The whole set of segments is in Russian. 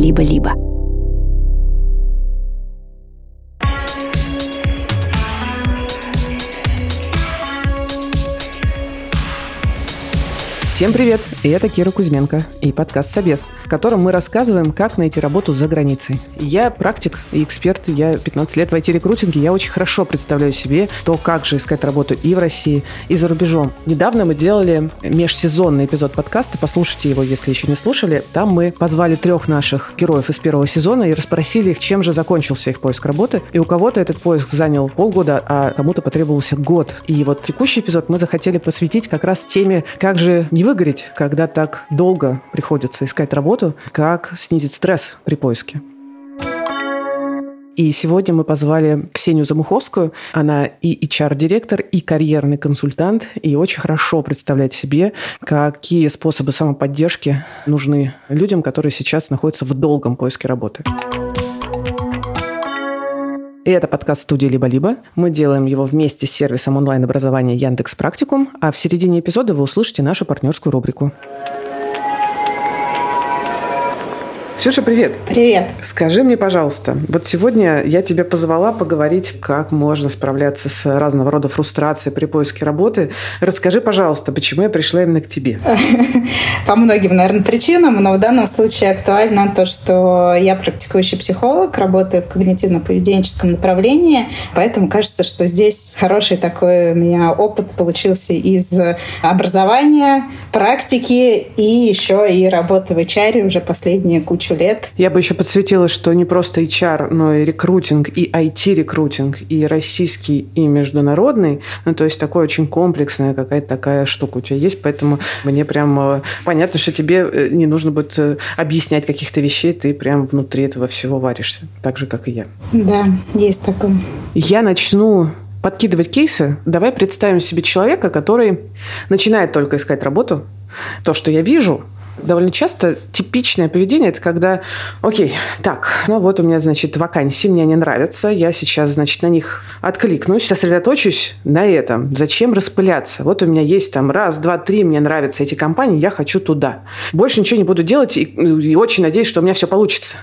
«Либо-либо». Всем привет! И это Кира Кузьменко и подкаст «Собес», в котором мы рассказываем, как найти работу за границей. Я практик и эксперт, я 15 лет в IT-рекрутинге, я очень хорошо представляю себе то, как же искать работу и в России, и за рубежом. Недавно мы делали межсезонный эпизод подкаста, послушайте его, если еще не слушали. Там мы позвали 3 наших героев из 1 сезона и расспросили их, чем же закончился их поиск работы. И у кого-то этот поиск занял полгода, а кому-то потребовался год. И вот текущий эпизод мы захотели посвятить как раз теме, как же не выгореть, когда так долго приходится искать работу, как снизить стресс при поиске. И сегодня мы позвали Ксению Замуховскую. Она и HR-директор, и карьерный консультант, и очень хорошо представляет себе, какие способы самоподдержки нужны людям, которые сейчас находятся в долгом поиске работы. И это подкаст студии «Либо-либо». Мы делаем его вместе с сервисом онлайн-образования «Яндекс.Практикум», а в середине эпизода вы услышите нашу партнерскую рубрику. Ксюша, привет. Привет. Скажи мне, пожалуйста, вот сегодня я тебя позвала поговорить, как можно справляться с разного рода фрустрацией при поиске работы. Расскажи, пожалуйста, почему я пришла именно к тебе? По многим, наверное, причинам, но в данном случае актуально то, что я практикующий психолог, работаю в когнитивно-поведенческом направлении, поэтому кажется, что здесь хороший такой у меня опыт получился из образования, практики и еще и работы в HR уже последние кучу лет. Я бы еще подсветила, что не просто HR, но и рекрутинг, и IT-рекрутинг, и российский, и международный. Ну, то есть такое очень комплексная какая-то такая штука у тебя есть, поэтому мне прям понятно, что тебе не нужно будет объяснять каких-то вещей, ты прям внутри этого всего варишься, так же, как и я. Да, есть такое. Я начну подкидывать кейсы. Давай представим себе человека, который начинает только искать работу. То, что я вижу, довольно часто типичное поведение – это когда, окей, так, ну вот у меня, значит, вакансии, мне не нравятся, я сейчас, значит, на них откликнусь, сосредоточусь на этом. Зачем распыляться? Вот у меня есть там 1, 2, 3, мне нравятся эти компании, я хочу туда. Больше ничего не буду делать и очень надеюсь, что у меня все получится.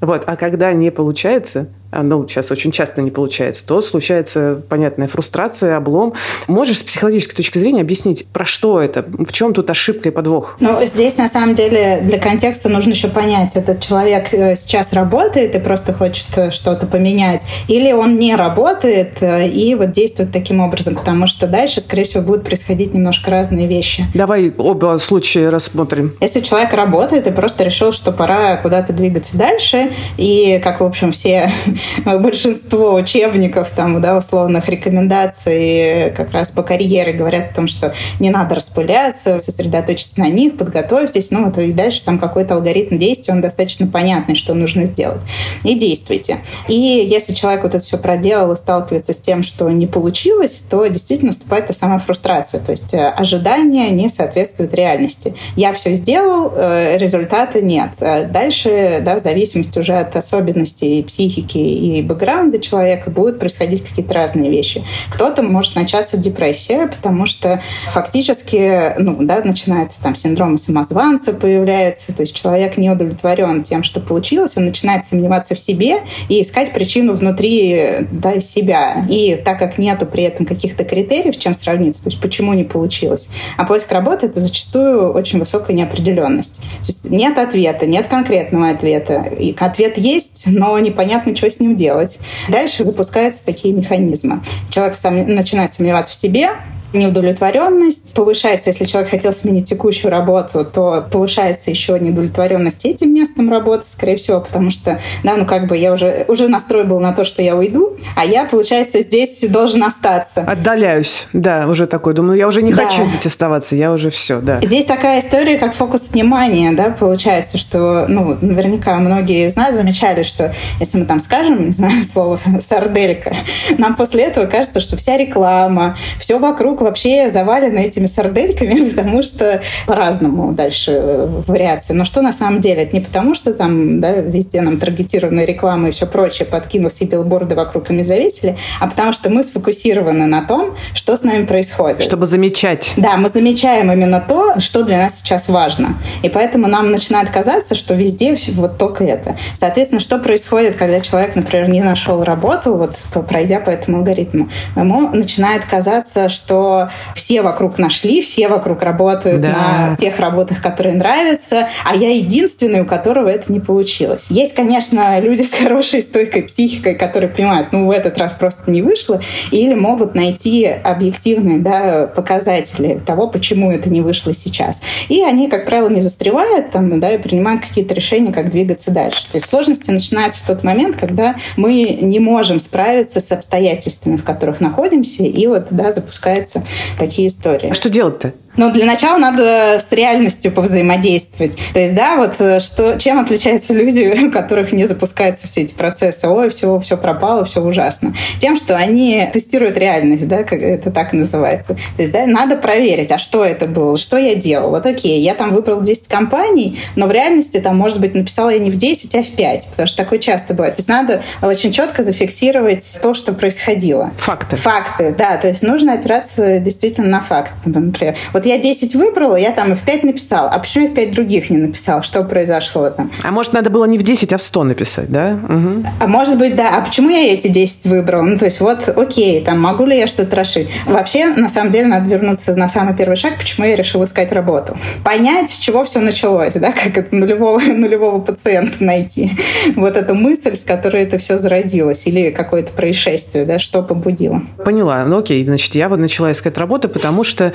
Вот. А когда не получается, ну, сейчас очень часто не получается, то случается, понятная фрустрация, облом. Можешь с психологической точки зрения объяснить, про что это? В чем тут ошибка и подвох? Ну, здесь, на самом деле, для контекста нужно еще понять, этот человек сейчас работает и просто хочет что-то поменять, или он не работает и вот действует таким образом, потому что дальше, скорее всего, будут происходить немножко разные вещи. Давай оба случая рассмотрим. Если человек работает и просто решил, что пора куда-то двигаться дальше, и, как, в общем, все... Большинство учебников, там, да, условных рекомендаций как раз по карьере говорят о том, что не надо распыляться, сосредоточиться на них, подготовьтесь. Ну, вот и дальше там какой-то алгоритм действий, он достаточно понятный, что нужно сделать. И действуйте. И если человек вот это все проделал и сталкивается с тем, что не получилось, то действительно наступает та самая фрустрация. То есть ожидания не соответствуют реальности. Я все сделал, результата нет. Дальше, да, в зависимости уже от особенностей психики и бэкграунда человека будут происходить какие-то разные вещи. Кто-то может начаться депрессия, потому что фактически, ну, да, начинается там синдром самозванца появляется, то есть человек не удовлетворен тем, что получилось, он начинает сомневаться в себе и искать причину внутри, да, себя. И так как нету при этом каких-то критериев, с чем сравниться, то есть почему не получилось. А поиск работы — это зачастую очень высокая неопределенность. То есть нет ответа, нет конкретного ответа. И ответ есть, но непонятно, что с ним делать. Дальше запускаются такие механизмы. Человек начинает сомневаться в себе, неудовлетворенность повышается. Если человек хотел сменить текущую работу, то повышается еще неудовлетворенность этим местом работы, скорее всего, потому что, да, ну как бы я уже настрой был на то, что я уйду, а я, получается, здесь должен остаться. Отдаляюсь, да, уже такой, думаю, я уже не хочу здесь оставаться, я уже все, да. Здесь такая история, как фокус внимания, да, получается, что, ну, наверняка многие из нас замечали, что если мы там скажем, не знаю, слово сарделька, нам после этого кажется, что вся реклама, все вокруг вообще завалена этими сардельками, потому что по-разному дальше вариации. Но что на самом деле? Это не потому, что там везде нам таргетированная реклама и все прочее, подкинув все билборды вокруг ими завесили, а потому что мы сфокусированы на том, что с нами происходит. Чтобы замечать. Да, мы замечаем именно то, что для нас сейчас важно. И поэтому нам начинает казаться, что везде вот только это. Соответственно, что происходит, когда человек, например, не нашел работу, вот пройдя по этому алгоритму, ему начинает казаться, что все вокруг нашли, все вокруг работают на тех работах, которые нравятся, а я единственный, у которого это не получилось. Есть, конечно, люди с хорошей стойкой психикой, которые понимают, в этот раз просто не вышло, или могут найти объективные показатели того, почему это не вышло сейчас. И они, как правило, не застревают и принимают какие-то решения, как двигаться дальше. То есть сложности начинаются в тот момент, когда мы не можем справиться с обстоятельствами, в которых находимся, и запускаются такие истории. А что делать-то? Для начала надо с реальностью повзаимодействовать. То есть, чем отличаются люди, у которых не запускаются все эти процессы? Ой, все пропало, все ужасно. Тем, что они тестируют реальность, как это так называется. То есть, надо проверить, а что это было, что я делал. Вот окей, я там выбрал 10 компаний, но в реальности там, может быть, написала я не в 10, а в 5, потому что такое часто бывает. То есть, надо очень четко зафиксировать то, что происходило. Факты. Факты, да. То есть, нужно опираться действительно на факты. Например, я 10 выбрала, я там и в 5 написала. А почему я в 5 других не написала? Что произошло там? А может, надо было не в 10, а в 100 написать, да? Угу. А может быть, да. А почему я эти 10 выбрала? Окей, могу ли я что-то расширить? Вообще, на самом деле, надо вернуться на самый первый шаг, почему я решила искать работу. Понять, с чего все началось, как это нулевого пациента найти. Вот эту мысль, с которой это все зародилось, или какое-то происшествие, что побудило. Поняла. Окей, я начала искать работу, потому что,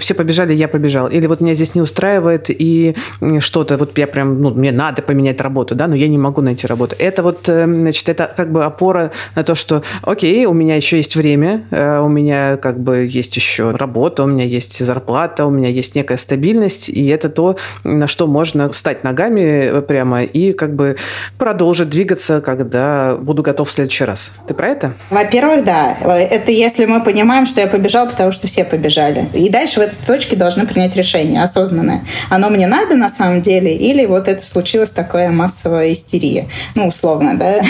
все побежали, я побежал. Или меня здесь не устраивает, и что-то, я прям, мне надо поменять работу, но я не могу найти работу. Это это как бы опора на то, что, окей, у меня еще есть время, у меня как бы есть еще работа, у меня есть зарплата, у меня есть некая стабильность, и это то, на что можно встать ногами прямо и как бы продолжить двигаться, когда буду готов в следующий раз. Ты про это? Во-первых, да. Это если мы понимаем, что я побежал, потому что все побежали. И дальше в этой точке должны принять решение осознанное. Оно мне надо на самом деле, или это случилась такая массовая истерия. Условно,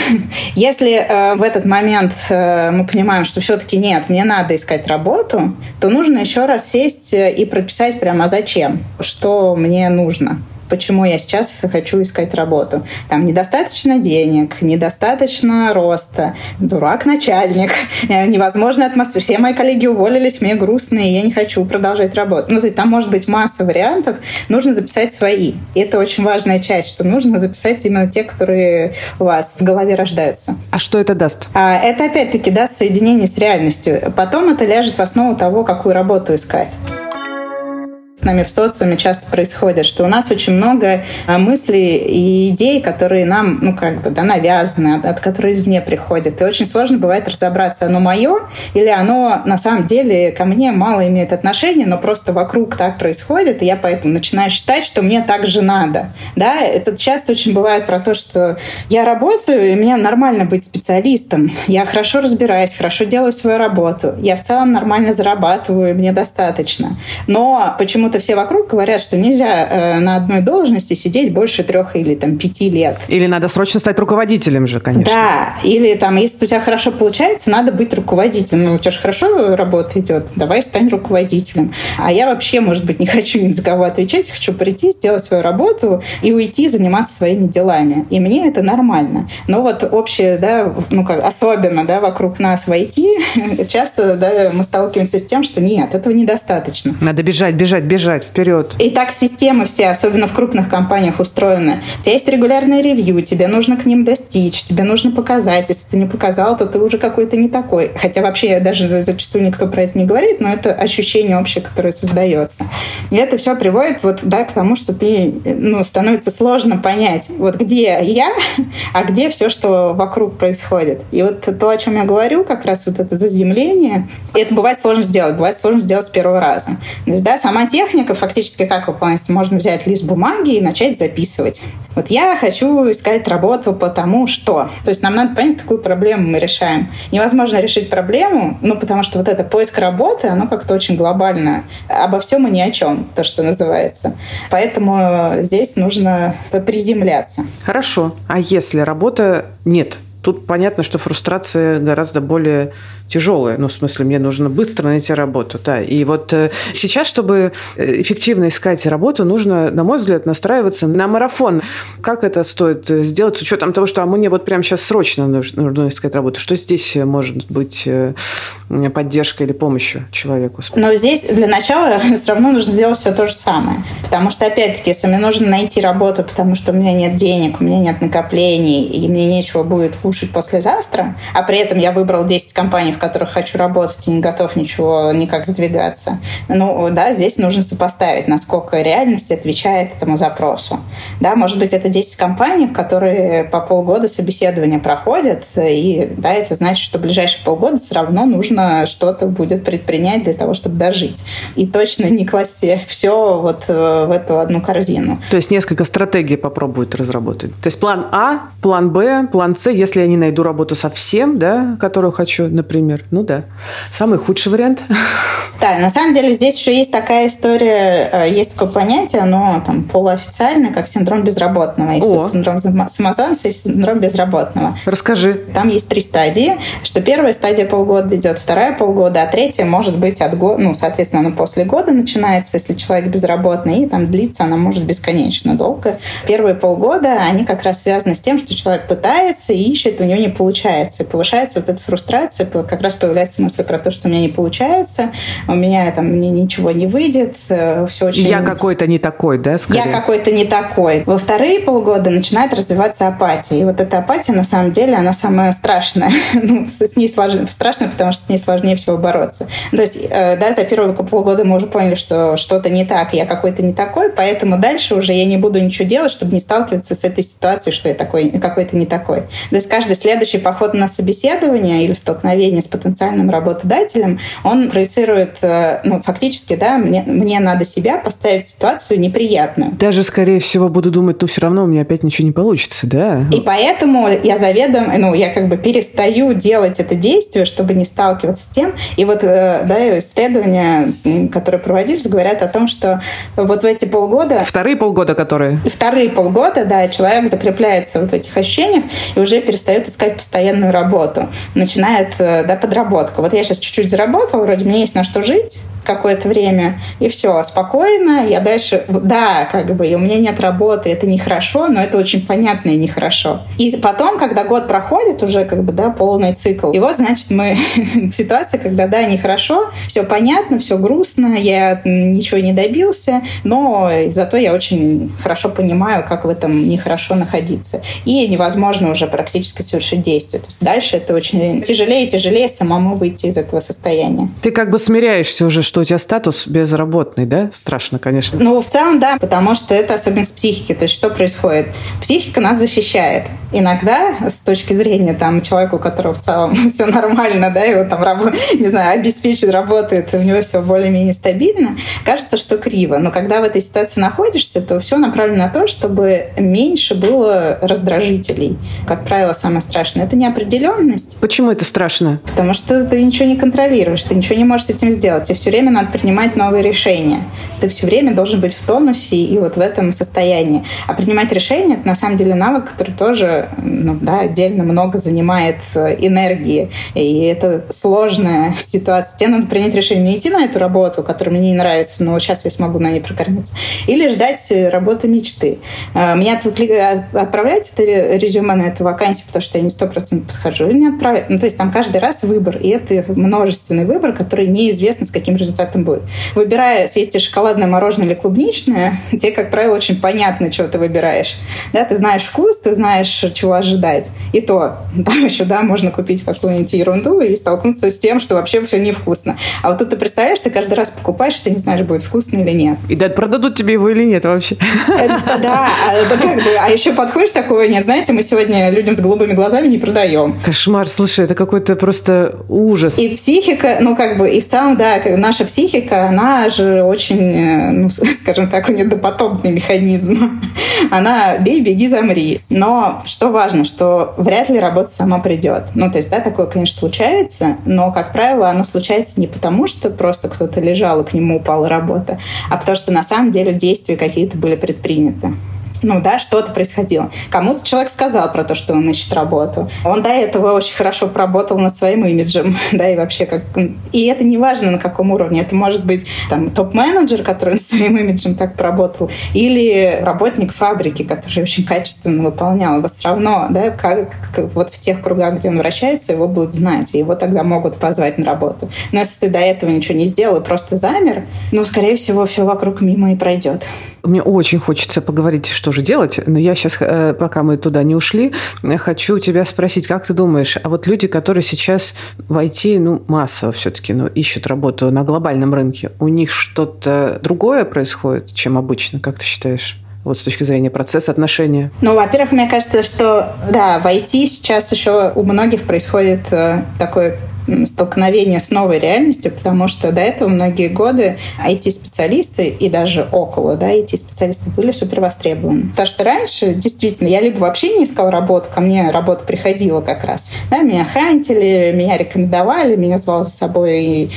Если в этот момент мы понимаем, что все-таки нет, мне надо искать работу, то нужно еще раз сесть и прописать прямо зачем, что мне нужно. Почему я сейчас хочу искать работу. Там недостаточно денег, недостаточно роста, дурак начальник, невозможная атмосфера. Все мои коллеги уволились, мне грустно, и я не хочу продолжать работу. То есть там может быть масса вариантов. Нужно записать свои. И это очень важная часть, что нужно записать именно те, которые у вас в голове рождаются. А что это даст? Это опять-таки даст соединение с реальностью. Потом это ляжет в основу того, какую работу искать. С нами в социуме часто происходит, что у нас очень много мыслей и идей, которые нам, навязаны, от которых извне приходят. И очень сложно бывает разобраться, оно мое или оно на самом деле ко мне мало имеет отношения, но просто вокруг так происходит, и я поэтому начинаю считать, что мне так же надо. Это часто очень бывает про то, что я работаю, и мне нормально быть специалистом. Я хорошо разбираюсь, хорошо делаю свою работу. Я в целом нормально зарабатываю, мне достаточно. Но почему-то все вокруг говорят, что нельзя на одной должности сидеть больше 3 или 5 лет. Или надо срочно стать руководителем же, конечно. Да, или если у тебя хорошо получается, надо быть руководителем. У тебя же хорошо работа идет, давай стань руководителем. А я вообще, может быть, не хочу ни за кого отвечать, хочу прийти, сделать свою работу и уйти заниматься своими делами. И мне это нормально. Но общее, особенно, вокруг нас в IT, часто мы сталкиваемся с тем, что нет, этого недостаточно. Надо бежать. Вперед. И так системы все, особенно в крупных компаниях, устроены. У тебя есть регулярное ревью, тебе нужно к ним достичь, тебе нужно показать. Если ты не показал, то ты уже какой-то не такой. Хотя вообще даже зачастую никто про это не говорит, но это ощущение общее, которое создается. И это все приводит к тому, что ты, становится сложно понять, где я, а где все, что вокруг происходит. И то, о чем я говорю, как раз это заземление, это бывает сложно сделать с первого раза. То есть, сама тема техника фактически как выполняется? Можно взять лист бумаги и начать записывать. Вот я хочу искать работу по тому, что. То есть нам надо понять, какую проблему мы решаем. Невозможно решить проблему, потому что вот это поиск работы, оно как-то очень глобально. Обо всем и ни о чем, то, что называется. Поэтому здесь нужно приземляться. Хорошо. А если работы нет? Тут понятно, что фрустрация гораздо более тяжелая. В смысле, мне нужно быстро найти работу. Да. И вот сейчас, чтобы эффективно искать работу, нужно, на мой взгляд, настраиваться на марафон. Как это стоит сделать с учетом того, что мне вот прямо сейчас срочно нужно искать работу? Что здесь может быть поддержкой или помощью человеку? Но здесь для начала все равно нужно сделать все то же самое. Потому что, опять-таки, если мне нужно найти работу, потому что у меня нет денег, у меня нет накоплений, и мне нечего будет кушать послезавтра, а при этом я выбрал 10 компаний, в которых хочу работать, и не готов ничего никак сдвигаться. Здесь нужно сопоставить, насколько реальность отвечает этому запросу. Да, может быть, это 10 компаний, которые по полгода собеседования проходят, и да, это значит, что в ближайшие полгода все равно нужно что-то будет предпринять для того, чтобы дожить. И точно не класть все вот в эту одну корзину. То есть несколько стратегий попробуют разработать. То есть план А, план Б, план С, если я не найду работу совсем, да, которую хочу, например. Самый худший вариант. Да, на самом деле здесь еще есть такая история, есть такое понятие, оно там полуофициальное, как синдром безработного. Есть синдром самозванца и синдром безработного. Расскажи. Там есть 3 стадии, что первая стадия полгода идет, вторая полгода, а третья может быть от года, соответственно, она после года начинается, если человек безработный, и там длится она может бесконечно долго. Первые полгода, они как раз связаны с тем, что человек пытается и ищет, у него не получается. И повышается вот эта фрустрация, как раз появляется мысль про то, что у меня не получается, у меня мне ничего не выйдет, все очень... Я какой-то не такой, да, скорее? Я какой-то не такой. Во вторые полгода начинает развиваться апатия. И вот эта апатия, на самом деле, она самая страшная. С ней страшно, потому что с ней сложнее всего бороться. То есть, да, за первые полгода мы уже поняли, что что-то не так, я какой-то не такой, поэтому дальше уже я не буду ничего делать, чтобы не сталкиваться с этой ситуацией, что я такой, какой-то не такой. То есть каждый следующий поход на собеседование или столкновение с потенциальным работодателем, он проецирует, фактически, да, мне надо себя поставить в ситуацию неприятную. Даже, скорее всего, буду думать, все равно у меня опять ничего не получится, да? И поэтому я заведомо, я как бы перестаю делать это действие, чтобы не сталкиваться с тем. И вот, да, исследования, которые проводились, говорят о том, что вот в эти полгода... Вторые полгода, которые? Вторые полгода, да, человек закрепляется вот в этих ощущениях и уже перестает искать постоянную работу. Начинает, да, подработка. Вот я сейчас чуть-чуть заработала, вроде мне есть на что жить какое-то время, и все, спокойно, я дальше, да, как бы, у меня нет работы, это нехорошо, но это очень понятно и нехорошо. И потом, когда год проходит, уже как бы, да, полный цикл. И вот, значит, мы в ситуации, когда, да, нехорошо, все понятно, все грустно, я ничего не добился, но зато я очень хорошо понимаю, как в этом нехорошо находиться. И невозможно уже практически совершить действие. То есть дальше это очень тяжелее и тяжелее самому выйти из этого состояния. Ты как бы смиряешься уже, что у тебя статус безработный, да? Страшно, конечно. В целом, да, потому что это особенность психики. То есть что происходит? Психика нас защищает. Иногда, с точки зрения там, человека, у которого в целом все нормально, да, его там, не знаю, обеспечен, работает, у него все более-менее стабильно, кажется, что криво. Но когда в этой ситуации находишься, то все направлено на то, чтобы меньше было раздражителей. Как правило, самое страшное — это неопределенность. Почему это страшно? Потому что ты ничего не контролируешь, ты ничего не можешь с этим сделать, и все время надо принимать новые решения. Ты все время должен быть в тонусе и вот в этом состоянии. А принимать решения — это на самом деле навык, который тоже отдельно много занимает энергии. И это сложная ситуация. Тебе надо принять решение не идти на эту работу, которая мне не нравится, но сейчас я смогу на ней прокормиться. Или ждать работы мечты. Меня отправлять это резюме на эту вакансию, потому что я не 100% подхожу, или не отправлять. То есть там каждый раз выбор. И это множественный выбор, который неизвестно, с каким результатом будет. Выбирая, съесть шоколадное мороженое или клубничное, тебе, как правило, очень понятно, чего ты выбираешь. Да, ты знаешь вкус, ты знаешь, чего ожидать. И то, там еще, да, можно купить какую-нибудь ерунду и столкнуться с тем, что вообще все невкусно. А вот тут ты представляешь, ты каждый раз покупаешь, и ты не знаешь, будет вкусно или нет. И да, продадут тебе его или нет вообще. Да, а еще подходишь такой, нет, знаете, мы сегодня людям с голубыми глазами не продаем. Кошмар, слушай, это какой-то просто ужас. И психика, и в целом, да, наша психика, она же очень ну, скажем так, у нее допотопный механизм. Она бей, беги, замри. Но что важно, что вряд ли работа сама придет. Ну, то есть, да, такое, конечно, случается, но, как правило, оно случается не потому, что просто кто-то лежал и к нему упала работа, а потому что на самом деле действия какие-то были предприняты. Ну да, что-то происходило. Кому-то человек сказал про то, что он ищет работу. Он до этого очень хорошо поработал над своим имиджем, да, и вообще как... И это не важно, на каком уровне. Это может быть там топ-менеджер, который над своим имиджем так поработал, или работник фабрики, который очень качественно выполнял. Его все равно, да, как вот в тех кругах, где он вращается, его будут знать, и его тогда могут позвать на работу. Но если ты до этого ничего не сделал и просто замер, ну, скорее всего, все вокруг мимо и пройдет. Мне очень хочется поговорить, что же делать, но я сейчас, пока мы туда не ушли, хочу тебя спросить, как ты думаешь, а вот люди, которые сейчас в IT, ну, массово все-таки, ну, ищут работу на глобальном рынке, у них что-то другое происходит, чем обычно, как ты считаешь? Вот с точки зрения процесса, отношения. Ну, во-первых, мне кажется, что, да, в IT сейчас еще у многих происходит такое столкновение с новой реальностью, потому что до этого многие годы IT-специалисты и даже около, да, IT-специалисты были супер востребованы. Потому что раньше, действительно, я либо вообще не искала работу, ко мне работа приходила как раз. Да, меня хантили, меня рекомендовали, меня звал за собой и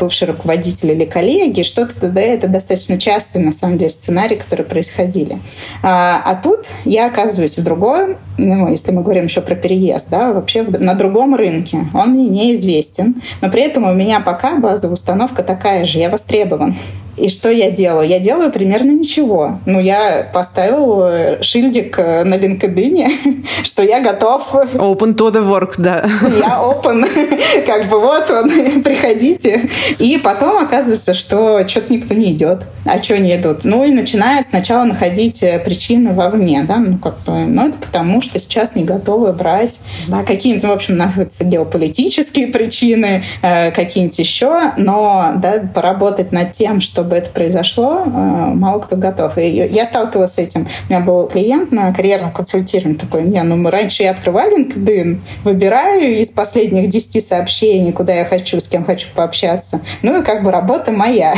бывший руководитель или коллеги, что-то, да, это достаточно частый, на самом деле, сценарий, которые происходили. А тут я оказываюсь в другом, ну, если мы говорим еще про переезд, да, вообще на другом рынке. Он мне не известен, но при этом у меня пока базовая установка такая же, я востребован. И что я делаю? Я делаю примерно ничего. Ну, я поставил шильдик на LinkedIn, что я готов... Open to the work, да. Я open. Как бы вот он, приходите. И потом оказывается, что что-то никто не идет. А что не идут? Ну, и начинает сначала находить причины вовне, да, ну, как бы, ну, это потому что сейчас не готовы брать, да, какие-то, в общем, находятся геополитические причины, какие-нибудь еще, но, да, поработать над тем, что чтобы это произошло, мало кто готов. И я сталкивалась с этим. У меня был клиент на карьерном консультировании такой: не, ну мы раньше я открываю LinkedIn, выбираю из последних 10 сообщений, куда я хочу, с кем хочу пообщаться. Ну и как бы работа моя.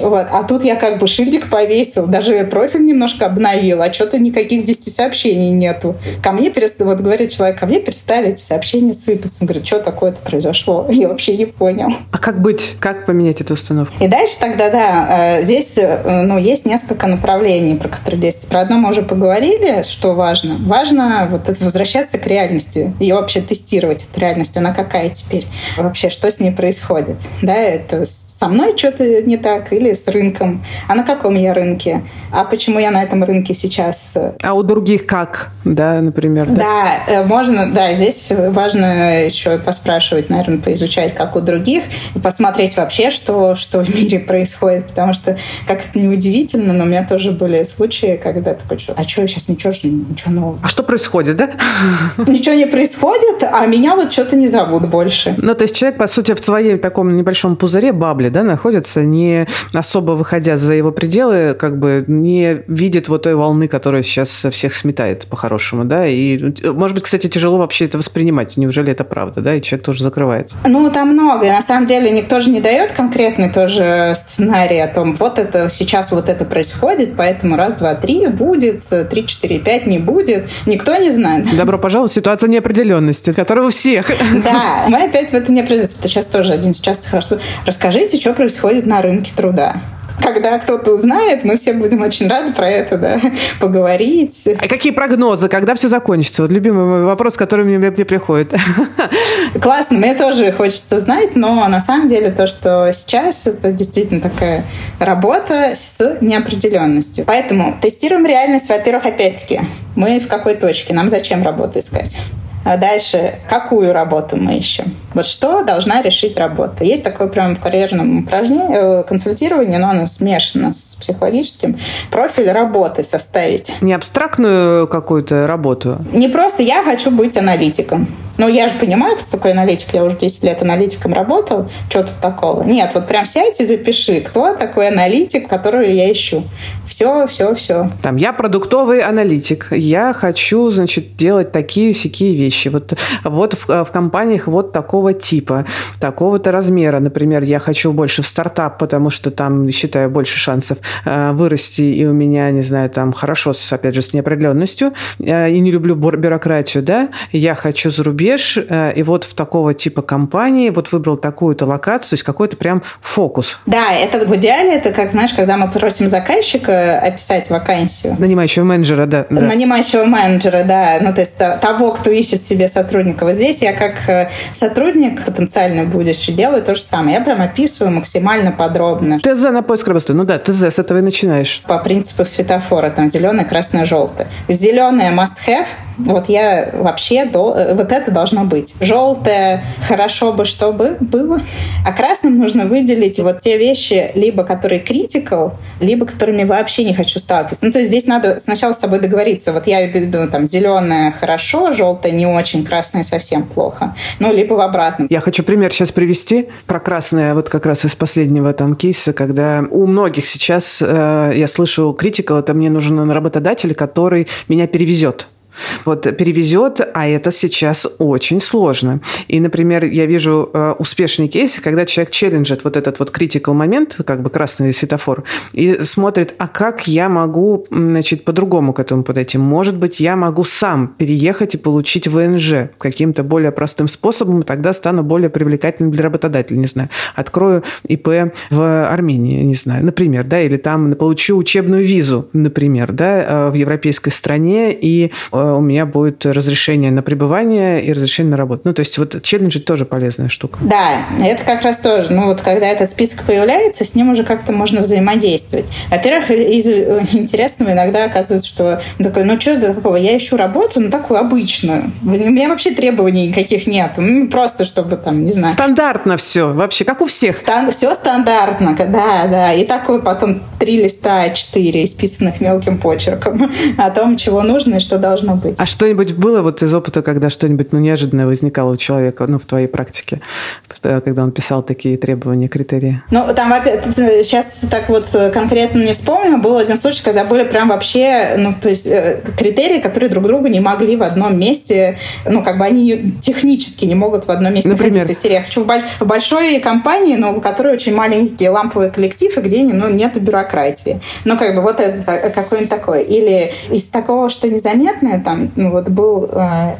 Вот. А тут я как бы шильдик повесил, даже профиль немножко обновил, а что-то никаких 10 сообщений нету. Ко мне перестали, вот говорит человек, ко мне перестали эти сообщения сыпаться. Он говорит, что такое-то произошло? Я вообще не понял. А как быть? Как поменять эту установку? И дальше тогда, да, здесь, ну, есть несколько направлений, про которые действуют. Про одно мы уже поговорили, что важно. Важно вот это возвращаться к реальности и вообще тестировать эту реальность. Она какая теперь? Вообще, что с ней происходит? Да, это со мной что-то не так или с рынком? А на каком я рынке? А почему я на этом рынке сейчас? А у других как? Да, например. Да, да, можно, да, здесь важно еще поспрашивать, наверное, поизучать, как у других, и посмотреть вообще, что в мире происходит, потому что, как это неудивительно, но у меня тоже были случаи, когда такой, а что, сейчас ничего нового. А что происходит, да? Ничего не происходит, а меня вот что-то не зовут больше. Ну, то есть человек, по сути, в своем таком небольшом пузыре, бабле, да, находится, не особо выходя за его пределы, как бы не видит вот той волны, которая сейчас всех сметает по-хорошему, да, и, может быть, кстати, тяжело вообще это воспринимать, неужели это правда, да, и человек тоже закрывается. Ну, там много, на самом деле, никто же не дает конкретный тоже сценарий о том, вот это сейчас вот это происходит, поэтому раз, два, три будет, 3, 4, 5 не будет. Никто не знает. Добро пожаловать в ситуацию неопределенности, которая у всех. Да, мы опять в это неопределенность. Это сейчас тоже один из частых расходов. Расскажите, что происходит на рынке труда. Когда кто-то узнает, мы все будем очень рады про это, да, поговорить. А какие прогнозы, когда все закончится? Вот любимый мой вопрос, который мне приходит. Классно, мне тоже хочется знать, но на самом деле то, что сейчас, это действительно такая работа с неопределенностью. Поэтому тестируем реальность, во-первых, опять-таки, мы в какой точке, нам зачем работу искать? А дальше, какую работу мы ищем? Вот что должна решить работа? Есть такое прямо в карьерном упражнении, консультировании, но оно смешано с психологическим. Профиль работы составить. Не абстрактную какую-то работу? Не просто «я хочу быть аналитиком». Но я же понимаю, кто такой аналитик, я уже 10 лет аналитиком работала, что тут такого? Нет, вот прям сядь и запиши, кто такой аналитик, которого я ищу. Все. Там, я продуктовый аналитик, я хочу, значит, делать такие-сякие вещи. Вот в компаниях вот такого типа, такого-то размера. Например, я хочу больше в стартап, потому что там, считаю, больше шансов вырасти, и у меня, не знаю, там хорошо, опять же, с неопределенностью, и не люблю бюрократию, да, я хочу за рубеж, и вот в такого типа компании, вот выбрал такую-то локацию, то есть какой-то прям фокус. Да, это в идеале, это как, знаешь, когда мы просим заказчика описать вакансию. Нанимающего менеджера, да. Ну, то есть того, кто ищет себе сотрудника. Вот здесь я как сотрудник потенциально будущий делаю то же самое. Я прям описываю максимально подробно. ТЗ на поиск работы. Ну да, ТЗ, с этого и начинаешь. По принципу светофора, там зеленое, красное, желтое. Зеленое must have. Вот я вообще... Вот это должно быть. Желтое хорошо бы, чтобы было. А красным нужно выделить вот те вещи, либо которые critical, либо которыми вообще не хочу сталкиваться. Ну, то есть здесь надо сначала с собой договориться. Вот я веду там зеленое хорошо, желтое не очень, красное совсем плохо. Ну, либо в обратном. Я хочу пример сейчас привести про красное, вот как раз из последнего там кейса, когда у многих сейчас, я слышу, critical, это мне нужен работодатель, который меня перевезет. Вот перевезет, а это сейчас очень сложно. И, например, я вижу успешный кейс, когда человек челленджит вот этот вот critical момент, как бы красный светофор, и смотрит, а как я могу, значит, по-другому к этому подойти? Может быть, я могу сам переехать и получить ВНЖ каким-то более простым способом, и тогда стану более привлекательным для работодателя, не знаю. Открою ИП в Армении, не знаю, например, да, или там получу учебную визу, например, да, в европейской стране, и у меня будет разрешение на пребывание и разрешение на работу. Ну, то есть вот челленджи тоже полезная штука. Да, это как раз тоже. Ну, вот когда этот список появляется, с ним уже как-то можно взаимодействовать. Во-первых, из интересного иногда оказывается, что такой, ну, что это такого? Я ищу работу, ну, такую обычную. У меня вообще требований никаких нет. Ну, просто чтобы там, не знаю. Стандартно все вообще, как у всех. Все стандартно, да. И такое потом 3 листа А4, исписанных мелким почерком о том, чего нужно и что должно быть. А что-нибудь было вот из опыта, когда что-нибудь неожиданное возникало у человека, в твоей практике, когда он писал такие требования, критерии? Ну, там, сейчас так вот конкретно не вспомнила, был один случай, когда были прям вообще, ну, то есть критерии, которые друг друга не могли в одном месте, ну, как бы они технически не могут в одном месте находиться. Например? Я хочу в большой компании, но у которой очень маленький ламповый коллектив, и где нету бюрократии. Ну, как бы вот это какой-нибудь такой. Или из такого, что незаметное, там, ну, вот был,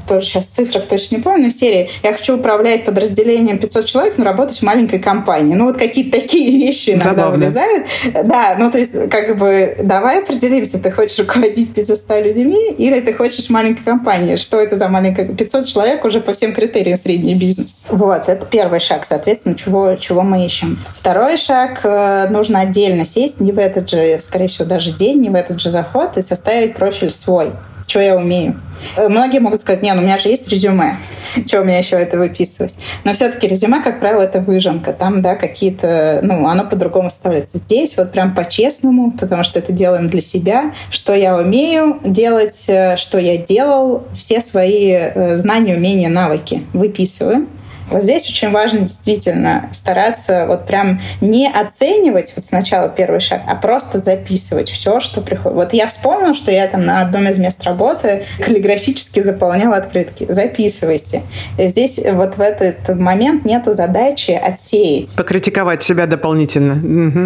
тоже сейчас цифрах точно не помню, но в серии «Я хочу управлять подразделением 500 человек, но работать в маленькой компании». Ну, вот какие-то такие вещи иногда влезают. Да, ну, то есть, как бы, давай определимся, ты хочешь руководить 500 людьми или ты хочешь маленькой компании. Что это за маленькая... 500 человек уже по всем критериям средний бизнес. Вот, это первый шаг, соответственно, чего мы ищем. Второй шаг, нужно отдельно сесть, не в этот же, скорее всего, даже день, не в этот же заход, и составить профиль свой. Что я умею. Многие могут сказать, у меня же есть резюме, что у меня еще это выписывать. Но все-таки резюме, как правило, это выжимка. Там, да, какие-то... Ну, оно по-другому составляется. Здесь вот прям по-честному, потому что это делаем для себя. Что я умею делать, что я делал, все свои знания, умения, навыки выписываю. Вот здесь очень важно действительно стараться вот прям не оценивать вот сначала первый шаг, а просто записывать все, что приходит. Вот я вспомнила, что я там на одном из мест работы каллиграфически заполняла открытки. Записывайте. Здесь вот в этот момент нету задачи отсеять. Покритиковать себя дополнительно.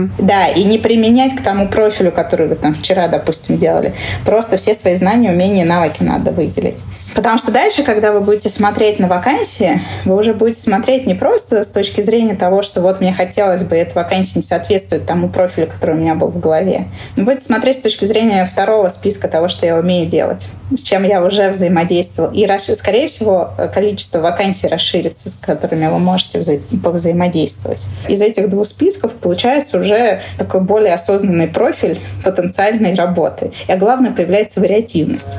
Угу. Да, и не применять к тому профилю, который вы там вчера, допустим, делали. Просто все свои знания, умения, навыки надо выделить. Потому что дальше, когда вы будете смотреть на вакансии, вы уже будете смотреть не просто с точки зрения того, что вот мне хотелось бы, эта вакансия не соответствует тому профилю, который у меня был в голове. Но будете смотреть с точки зрения второго списка того, что я умею делать, с чем я уже взаимодействовал. И, скорее всего, количество вакансий расширится, с которыми вы можете взаимодействовать. Из этих двух списков получается уже такой более осознанный профиль потенциальной работы. И, главное, появляется вариативность.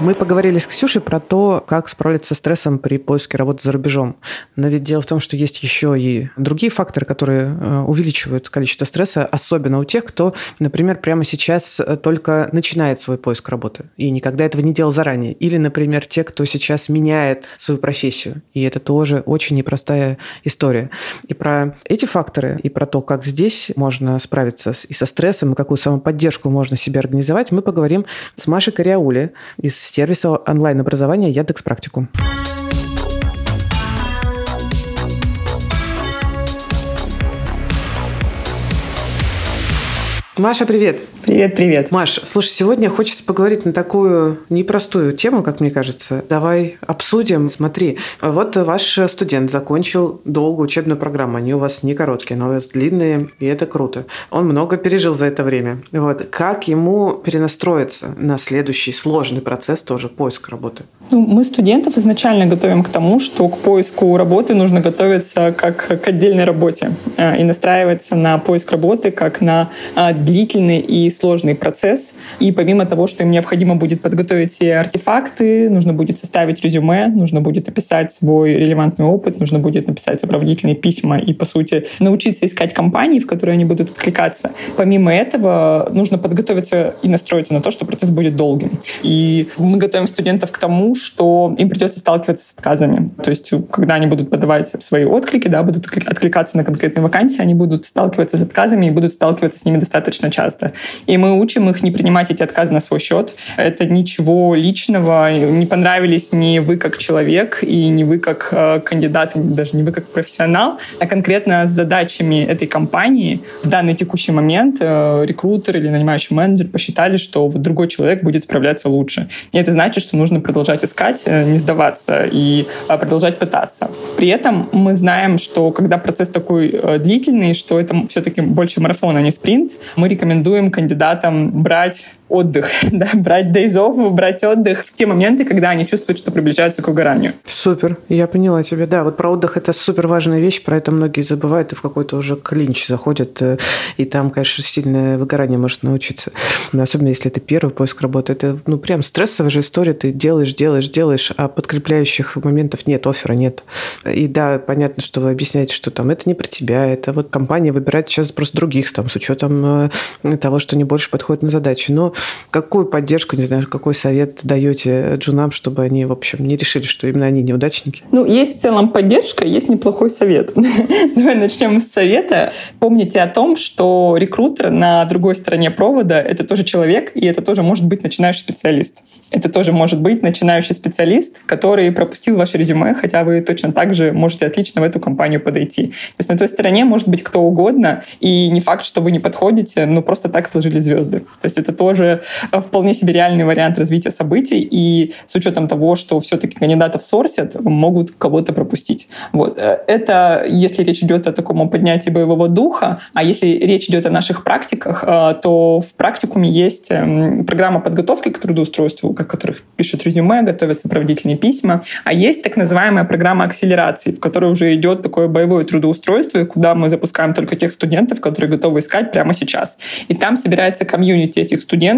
Мы поговорили с Ксюшей про то, как справиться со стрессом при поиске работы за рубежом. Но ведь дело в том, что есть еще и другие факторы, которые увеличивают количество стресса, особенно у тех, кто, например, прямо сейчас только начинает свой поиск работы и никогда этого не делал заранее. Или, например, те, кто сейчас меняет свою профессию. И это тоже очень непростая история. И про эти факторы, и про то, как здесь можно справиться и со стрессом, и какую самоподдержку можно себе организовать, мы поговорим с Машей Кориаули из сервиса онлайн-образования «Яндекс.Практикум». Маша, привет. Привет. Маш, слушай, сегодня хочется поговорить на такую непростую тему, как мне кажется. Давай обсудим. Смотри, вот ваш студент закончил долгую учебную программу. Они у вас не короткие, но у вас длинные, и это круто. Он много пережил за это время. Вот. Как ему перенастроиться на следующий сложный процесс тоже поиск работы? Мы студентов изначально готовим к тому, что к поиску работы нужно готовиться как к отдельной работе и настраиваться на поиск работы как на длительный и сложный процесс. И помимо того, что им необходимо будет подготовить все артефакты, нужно будет составить резюме, нужно будет написать свой релевантный опыт, нужно будет написать оправдательные письма и, по сути, научиться искать компании, в которые они будут откликаться. Помимо этого, нужно подготовиться и настроиться на то, что процесс будет долгим. И мы готовим студентов к тому, что им придется сталкиваться с отказами. То есть, когда они будут подавать свои отклики, да, будут откликаться на конкретные вакансии, они будут сталкиваться с отказами и будут сталкиваться с ними достаточно часто. И мы учим их не принимать эти отказы на свой счет. Это ничего личного. Не понравились не вы как человек, и не вы как кандидат, и даже не вы как профессионал, а конкретно с задачами этой компании в данный текущий момент рекрутер или нанимающий менеджер посчитали, что вот другой человек будет справляться лучше. И это значит, что нужно продолжать искать, не сдаваться и продолжать пытаться. При этом мы знаем, что когда процесс такой длительный, что это все-таки больше марафон, а не спринт, мы рекомендуем кандидатам брать отдых, да, брать days off, брать отдых в те моменты, когда они чувствуют, что приближаются к угоранию. Супер, я поняла тебя. Да, вот про отдых это супер важная вещь, про это многие забывают и в какой-то уже клинч заходят, и там, конечно, сильное выгорание может научиться. Но особенно если это первый поиск работы. Это, ну, прям стрессовая же история, ты делаешь, а подкрепляющих моментов нет, оффера нет. И да, понятно, что вы объясняете, что там это не про тебя, это вот компания выбирает сейчас просто других там с учетом того, что не больше подходит на задачу. Но какую поддержку, не знаю, какой совет даете джунам, чтобы они, в общем, не решили, что именно они неудачники? Ну, есть в целом поддержка, есть неплохой совет. Давай начнем с совета. Помните о том, что рекрутер на другой стороне провода — это тоже человек, и это тоже может быть начинающий специалист. Это тоже может быть начинающий специалист, который пропустил ваше резюме, хотя вы точно так же можете отлично в эту компанию подойти. То есть на той стороне может быть кто угодно, и не факт, что вы не подходите, но просто так сложились звезды. То есть это тоже вполне себе реальный вариант развития событий, и с учетом того, что все-таки кандидатов сорсят, могут кого-то пропустить. Вот. Это если речь идет о таком поднятии боевого духа, а если речь идет о наших практиках, то в практикуме есть программа подготовки к трудоустройству, о которых пишут резюме, готовятся оправдательные письма. А есть так называемая программа акселерации, в которой уже идет такое боевое трудоустройство, куда мы запускаем только тех студентов, которые готовы искать прямо сейчас. И там собирается комьюнити этих студентов,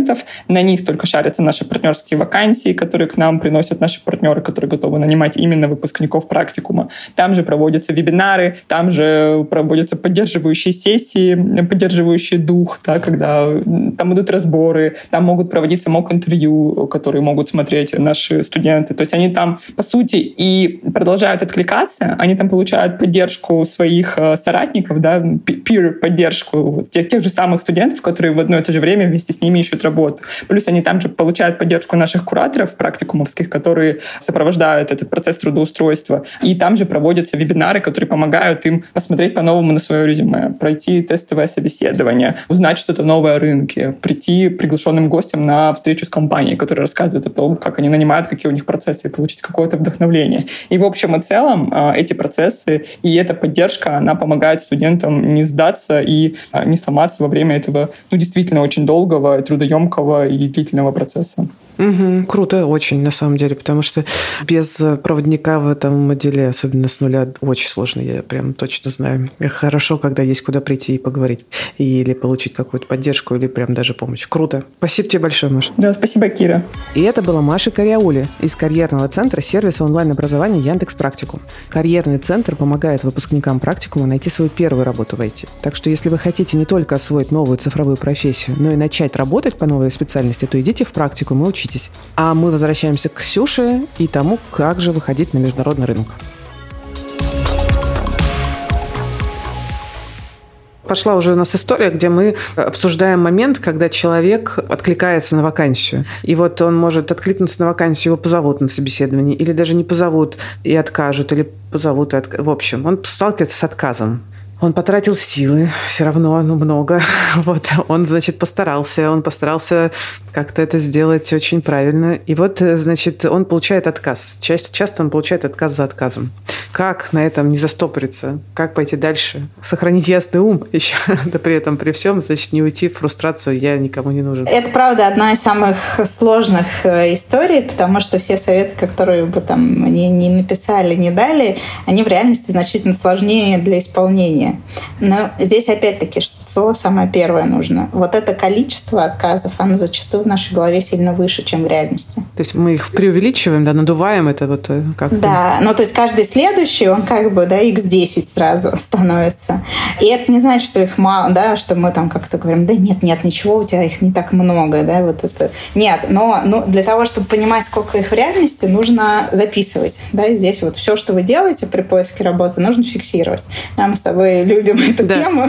на них только шарятся наши партнерские вакансии, которые к нам приносят наши партнеры, которые готовы нанимать именно выпускников практикума. Там же проводятся вебинары, там же проводятся поддерживающие сессии, поддерживающий дух, да, когда там идут разборы, там могут проводиться мок-интервью, которые могут смотреть наши студенты. То есть они там, по сути, и продолжают откликаться, они там получают поддержку своих соратников, да, peer-поддержку тех же самых студентов, которые в одно и то же время вместе с ними ищут работу. Плюс они там же получают поддержку наших кураторов практикумовских, которые сопровождают этот процесс трудоустройства. И там же проводятся вебинары, которые помогают им посмотреть по-новому на свое резюме, пройти тестовое собеседование, узнать что-то новое о рынке, прийти приглашенным гостям на встречу с компанией, которая рассказывает о том, как они нанимают, какие у них процессы, и получить какое-то вдохновление. И в общем и целом эти процессы и эта поддержка, она помогает студентам не сдаться и не сломаться во время этого, ну, действительно очень долгого, трудоемкого и длительного процесса. Угу, круто очень, на самом деле, потому что без проводника в этом деле, особенно с нуля, очень сложно, я прям точно знаю. Хорошо, когда есть куда прийти и поговорить, или получить какую-то поддержку, или прям даже помощь. Круто. Спасибо тебе большое, Маша. Да, спасибо, Кира. И это была Маша Кориаули из карьерного центра сервиса онлайн-образования Яндекс.Практикум. Карьерный центр помогает выпускникам практикума найти свою первую работу в IT. Так что, если вы хотите не только освоить новую цифровую профессию, но и начать работать по новой специальности, то идите в практикум и учитесь. А мы возвращаемся к Ксюше и тому, как же выходить на международный рынок. Пошла уже у нас история, где мы обсуждаем момент, когда человек откликается на вакансию. И вот он может откликнуться на вакансию, его позовут на собеседование, или даже не позовут и откажут, или позовут и откажут. В общем, он сталкивается с отказом. Он потратил силы, все равно, ну, много. Вот. Он, значит, постарался как-то это сделать очень правильно. И вот, значит, он получает отказ. Часто он получает отказ за отказом. Как на этом не застопориться? Как пойти дальше? Сохранить ясный ум еще, да при этом, при всем, значит, не уйти в фрустрацию, я никому не нужен. Это, правда, одна из самых сложных историй, потому что все советы, которые бы там не написали, не дали, они в реальности значительно сложнее для исполнения. Но здесь опять-таки, что самое первое нужно? Вот это количество отказов, оно зачастую в нашей голове сильно выше, чем в реальности. То есть мы их преувеличиваем, да, надуваем это вот как-то? Да, ну то есть каждый следующий, он как бы, да, x10 сразу становится. И это не значит, что их мало, да, что мы там как-то говорим, да нет, ничего, у тебя их не так много, да, вот это. Нет, но для того, чтобы понимать, сколько их в реальности, нужно записывать, да, здесь вот все, что вы делаете при поиске работы, нужно фиксировать. Да, мы с тобой любим эту тему,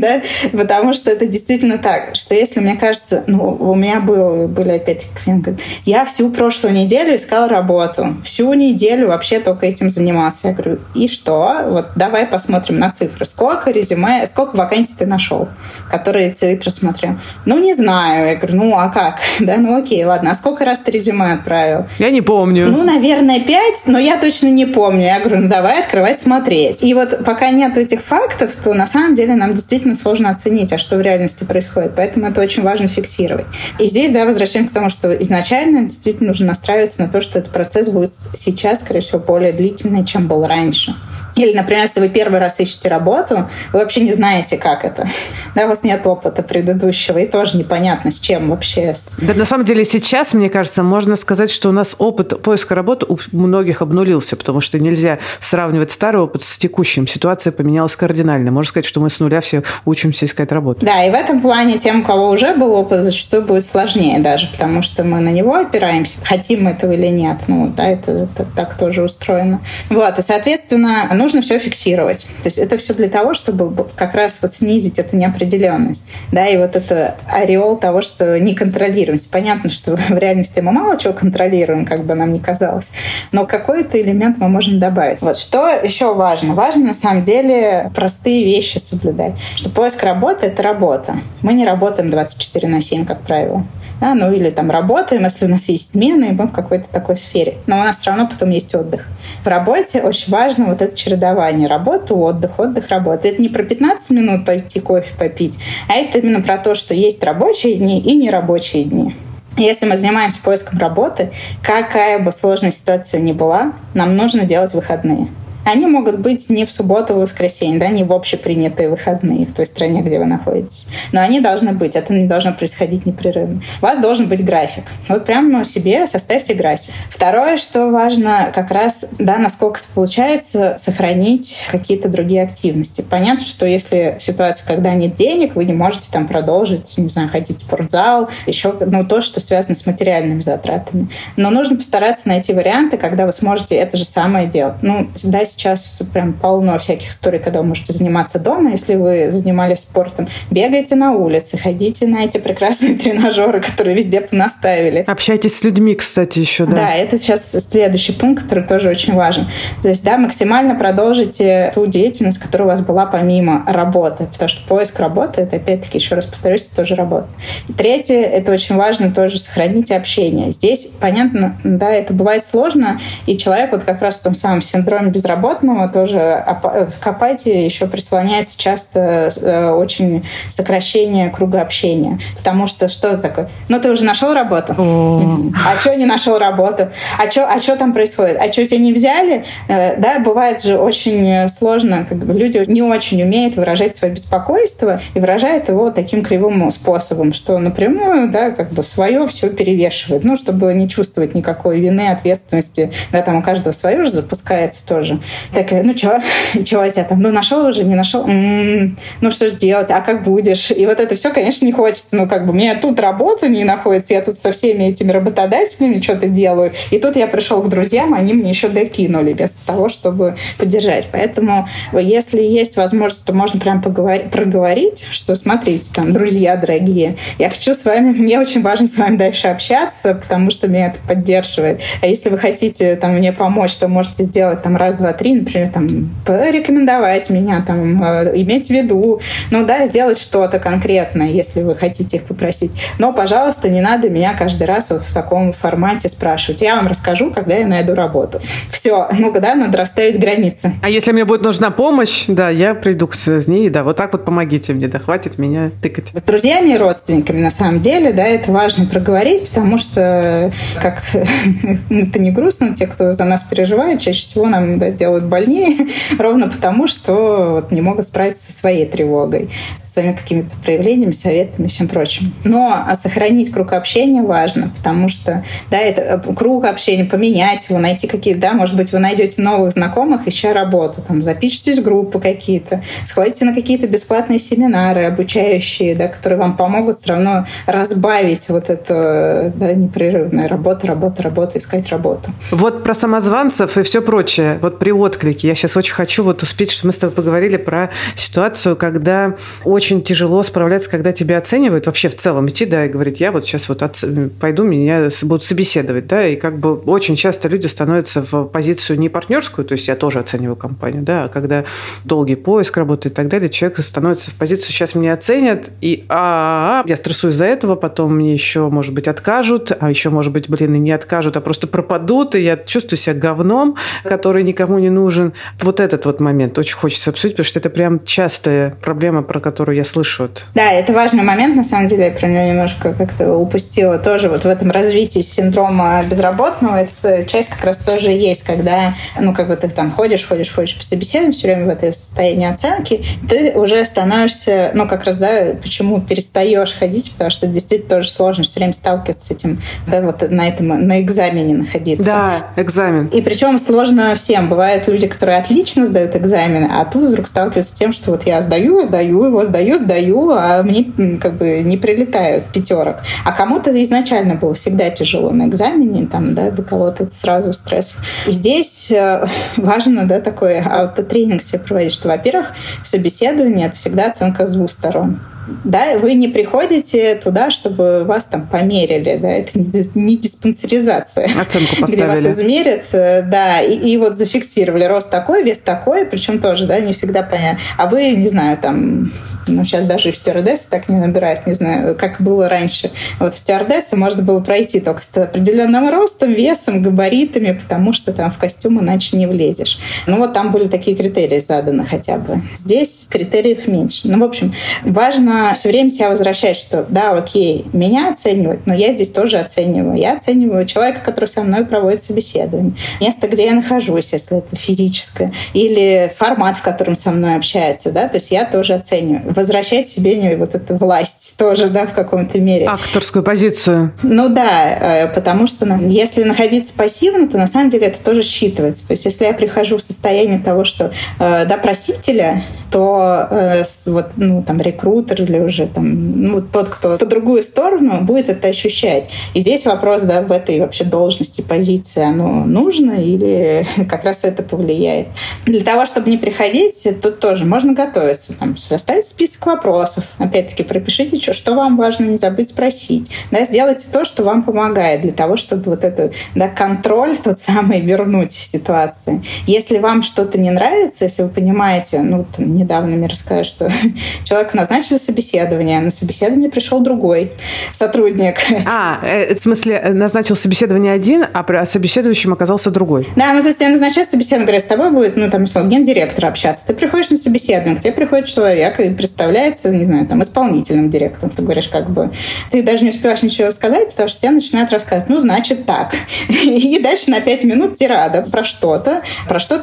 да. Да, потому что это действительно так, что если, мне кажется, у меня были опять клиенты, я всю прошлую неделю искал работу, всю неделю вообще только этим занимался. Я говорю, и что? Вот давай посмотрим на цифры. Сколько резюме, сколько вакансий ты нашел, которые ты просмотрел? Не знаю. Я говорю, а как? Да, окей, ладно. А сколько раз ты резюме отправил? Я не помню. Наверное, 5, но я точно не помню. Я говорю, давай открывать, смотреть. И вот пока нет этих фактов, то на самом деле нам действительно сложно оценить, а что в реальности происходит. Поэтому это очень важно фиксировать. И здесь, да, возвращаемся к тому, что изначально действительно нужно настраиваться на то, что этот процесс будет сейчас, скорее всего, более длительный, чем был раньше. Или, например, если вы первый раз ищете работу, вы вообще не знаете, как это. Да, у вас нет опыта предыдущего, и тоже непонятно, с чем вообще. Да, на самом деле сейчас, мне кажется, можно сказать, что у нас опыт поиска работы у многих обнулился, потому что нельзя сравнивать старый опыт с текущим. Ситуация поменялась кардинально. Можно сказать, что мы с нуля все учимся искать работу. Да, и в этом плане тем, у кого уже был опыт, зачастую будет сложнее даже, потому что мы на него опираемся, хотим мы этого или нет. Это так тоже устроено. Вот, и, соответственно, нужно все фиксировать. То есть это все для того, чтобы как раз вот снизить эту неопределенность. Да, и вот это ореол того, что не контролируемость. Понятно, что в реальности мы мало чего контролируем, как бы нам ни казалось, но какой-то элемент мы можем добавить. Вот что еще важно? Важно, на самом деле, простые вещи соблюдать. Что поиск работы — это работа. Мы не работаем 24/7, как правило. Да, или там работаем, если у нас есть смены, и мы в какой-то такой сфере. Но у нас все равно потом есть отдых. В работе очень важно вот это чередование. Работа, отдых, работа. Это не про 15 минут пойти кофе попить, а это именно про то, что есть рабочие дни и нерабочие дни. Если мы занимаемся поиском работы, какая бы сложная ситуация ни была, нам нужно делать выходные. Они могут быть не в субботу, в воскресенье, да, не в общепринятые выходные в той стране, где вы находитесь. Но они должны быть, это не должно происходить непрерывно. У вас должен быть график. Вот прямо себе составьте график. Второе, что важно, как раз, да, насколько это получается, сохранить какие-то другие активности. Понятно, что если ситуация, когда нет денег, вы не можете там продолжить, не знаю, ходить в спортзал, еще, то, что связано с материальными затратами. Но нужно постараться найти варианты, когда вы сможете это же самое делать. Сейчас прям полно всяких историй, когда вы можете заниматься дома, если вы занимались спортом. Бегайте на улице, ходите на эти прекрасные тренажеры, которые везде понаставили. Общайтесь с людьми, кстати, еще, да? Да, это сейчас следующий пункт, который тоже очень важен. То есть, да, максимально продолжите ту деятельность, которая у вас была помимо работы, потому что поиск работы — это, опять-таки, еще раз повторюсь, тоже работа. И третье, это очень важно, тоже сохраните общение. Здесь, понятно, да, это бывает сложно, и человек вот как раз в том самом синдроме безработицы безработного тоже к апатии еще прислоняется часто очень сокращение круга общения. Потому что такое? Ну, ты уже нашел работу? А что не нашел работу? А что там происходит? А что тебя не взяли? Да, бывает же очень сложно, когда люди не очень умеют выражать свое беспокойство и выражают его таким кривым способом, что напрямую, да, как бы свое все перевешивает. Ну, чтобы не чувствовать никакой вины, ответственности. Да, там у каждого свое же запускается тоже. Так, ну, чего я тебя там? Ну, нашел уже, не нашел? Ну, что же делать? А как будешь? И вот это все, конечно, не хочется. Ну, как бы, у меня тут работа не находится, я тут со всеми этими работодателями что-то делаю. И тут я пришел к друзьям, они мне еще докинули вместо того, чтобы поддержать. Поэтому, если есть возможность, то можно прям проговорить, что смотрите, там, друзья дорогие, я хочу с вами, мне очень важно с вами дальше общаться, потому что меня это поддерживает. А если вы хотите там, мне помочь, то можете сделать там раз, два, три, например, там, порекомендовать меня, там, иметь в виду, ну да, сделать что-то конкретное, если вы хотите их попросить. Но, пожалуйста, не надо меня каждый раз вот в таком формате спрашивать. Я вам расскажу, когда я найду работу. Все, ну да, надо расставить границы. А если мне будет нужна помощь, да, я приду с ней, да, вот так вот помогите мне, да, хватит меня тыкать. С друзьями и родственниками, на самом деле, да, это важно проговорить, потому что, как это не грустно, те, кто за нас переживает, чаще всего нам, да, делают больнее, ровно потому, что вот не могут справиться со своей тревогой, со своими какими-то проявлениями, советами и всем прочим. Но сохранить круг общения важно, потому что, да, это круг общения, поменять его, найти какие-то, да, может быть, вы найдете новых знакомых, ища работу, там, запишитесь в группы какие-то, сходите на какие-то бесплатные семинары обучающие, да, которые вам помогут все равно разбавить вот это, да, непрерывная работа, искать работу. Вот про самозванцев и все прочее, вот при отклике. Я сейчас очень хочу вот успеть, что мы с тобой поговорили про ситуацию, когда очень тяжело справляться, когда тебя оценивают, вообще в целом идти, да, и говорить, я вот сейчас вот пойду, меня будут собеседовать, да, и как бы очень часто люди становятся в позицию не партнерскую, то есть я тоже оцениваю компанию, да, а когда долгий поиск работы и так далее, человек становится в позицию, сейчас меня оценят, и я стрессую из-за этого, потом мне еще, может быть, откажут, а еще, может быть, блин, и не откажут, а просто пропадут, и я чувствую себя говном, который никому не нужен. Вот этот вот момент очень хочется обсудить, потому что это прям частая проблема, про которую я слышу. Да, это важный момент, на самом деле, я про него немножко как-то упустила тоже. Вот в этом развитии синдрома безработного эта часть как раз тоже есть, когда, ну, как бы ты там ходишь по собеседованию, все время в этой состоянии оценки, ты уже становишься, ну, как раз, да, почему перестаешь ходить, потому что действительно тоже сложно все время сталкиваться с этим, да, вот на экзамене находиться. Да, экзамен. И причем сложно всем. Бывают люди, которые отлично сдают экзамены, а тут вдруг сталкиваются с тем, что вот я сдаю его, а мне как бы не прилетают пятерок. А кому-то изначально было всегда тяжело на экзамене, там, да, до кого-то это сразу стресс. Здесь важно, да, такой аутотренинг себе проводить, что, во-первых, собеседование — это всегда оценка с двух сторон. Да, вы не приходите туда, чтобы вас там померили, да, это не диспансеризация. Оценку поставили. Где вас измерят, да, и вот зафиксировали рост такой, вес такой, причем тоже, да, не всегда понятно. А вы, не знаю, там, ну, сейчас даже и в стюардессы так не набирают, не знаю, как было раньше. Вот в стюардессы можно было пройти только с определенным ростом, весом, габаритами, потому что там в костюм иначе не влезешь. Ну, вот там были такие критерии заданы хотя бы. Здесь критериев меньше. Ну, в общем, важно все время себя возвращать, что да, окей, меня оценивают, но я здесь тоже оцениваю. Я оцениваю человека, который со мной проводит собеседование, место, где я нахожусь, если это физическое, или формат, в котором со мной общается, да, то есть я тоже оцениваю. Возвращать себе вот эту власть тоже, да, в каком-то мере. Акторскую позицию. Ну да, потому что если находиться пассивно, то на самом деле это тоже считывается. То есть если я прихожу в состояние того, что да, просителя, то вот, ну, там, рекрутер или уже там, ну, тот, кто по другую сторону, будет это ощущать. И здесь вопрос, да, в этой вообще должности, позиции, оно нужно или как раз это повлияет. Для того, чтобы не приходить, тут тоже можно готовиться. Там, составить список вопросов. Опять-таки, пропишите, что вам важно не забыть спросить. Да, сделайте то, что вам помогает для того, чтобы вот этот, да, контроль тот самый вернуть в ситуации. Если вам что-то не нравится, если вы понимаете, ну, там, недавно Мирская, что человека назначили собеседование, на собеседование пришел другой сотрудник. В смысле, назначил собеседование один, а собеседующим оказался другой. Да, ну то есть тебя назначают собеседование, говорят, с тобой будет, ну там, гендиректор общаться. Ты приходишь на собеседование, к тебе приходит человек и представляется, не знаю, там, исполнительным директором. Ты говоришь, как бы, ты даже не успеваешь ничего сказать, потому что тебе начинают рассказывать, ну, значит, так. И дальше на 5 минут тирада про что-то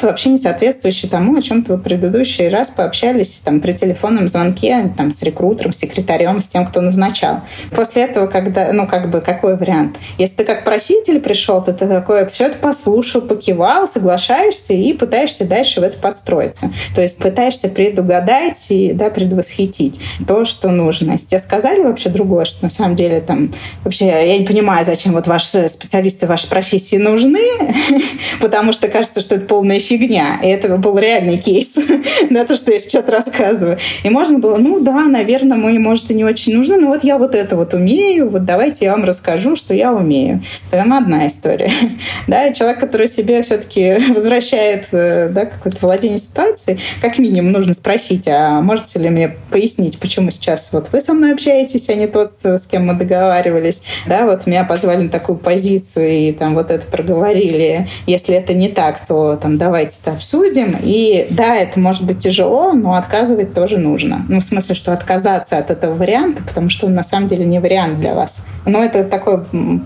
вообще не соответствующее тому, о чем-то вы в предыдущий раз пообщались там, при телефонном звонке там, с рекрутером, с секретарем, с тем, кто назначал. После этого, когда, ну, как бы, какой вариант? Если ты как проситель пришел, то ты такое все это послушал, покивал, соглашаешься и пытаешься дальше в это подстроиться. То есть пытаешься предугадать и да, предвосхитить то, что нужно. Если тебе сказали вообще другое, что на самом деле там вообще я не понимаю, зачем вот ваши специалисты вашей профессии нужны, потому что кажется, что это полная фигня. И это был реальный кейс на то, что я сейчас рассказываю. И можно было, ну да, наверное, мы, может, и не очень нужны, но вот я вот это вот умею, вот давайте я вам расскажу, что я умею. Там одна история. Да, человек, который себе все-таки возвращает да, какое-то владение ситуацией, как минимум нужно спросить, а можете ли мне пояснить, почему сейчас вот вы со мной общаетесь, а не тот, с кем мы договаривались. Да, вот меня позвали на такую позицию и там вот это проговорили. Если это не так, то там давайте это обсудим. И да, это может быть тяжело, но отказывать тоже нужно. Ну, в смысле, что отказаться от этого варианта, потому что он на самом деле не вариант для вас. Но это такой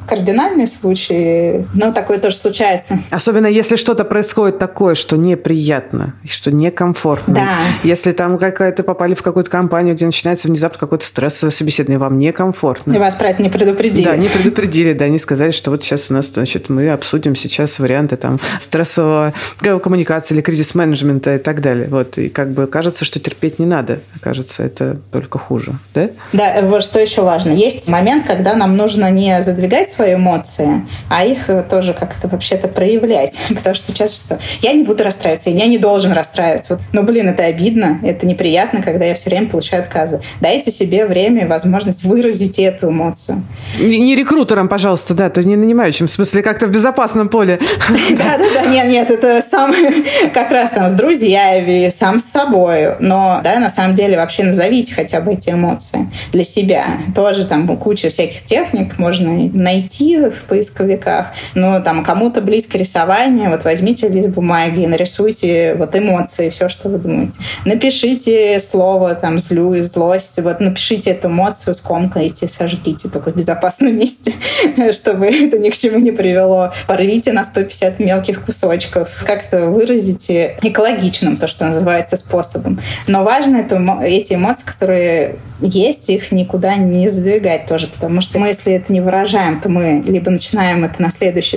кардинальный случай, но такое тоже случается. Особенно если что-то происходит такое, что неприятно, что некомфортно. Да. Если там какая-то попали в какую-то компанию, где начинается внезапно какой-то стресс собеседование, вам некомфортно. И вас про это не предупредили. Да, не предупредили, да, не сказали, что вот сейчас у нас, значит, мы обсудим сейчас варианты там стрессовой коммуникации или кризис-менеджмента и так далее. Вот, и как бы кажется, что терпеть не надо. Кажется, это только хуже, да? Да, вот что еще важно. Есть момент, когда нам нужно не задвигать свои эмоции, а их тоже как-то вообще-то проявлять. Потому что сейчас что? Я не буду расстраиваться, я не должен расстраиваться. Вот, ну, блин, это обидно, это неприятно, когда я все время получаю отказы. Дайте себе время и возможность выразить эту эмоцию. Не рекрутером, пожалуйста, да, то не нанимающим, в смысле, как-то в безопасном поле. Да-да-да, нет, это сам как раз там с друзьями, сам с собой. Но, да, на самом деле вообще назовите хотя бы эти эмоции для себя. Тоже там куча всяких техник можно найти в поисковиках, но там кому-то близко рисование, вот возьмите лист бумаги и нарисуйте вот эмоции, все, что вы думаете. Напишите слово там злю, злость, вот напишите эту эмоцию, скомкайте, сожгите только в безопасном месте, чтобы это ни к чему не привело. Порвите на 150 мелких кусочков, как-то выразите экологичным, то, что называется, способом. Но важно эти эмоции, которые есть, их никуда не задвигать тоже, потому что мы, если это не выражаем, то мы либо начинаем это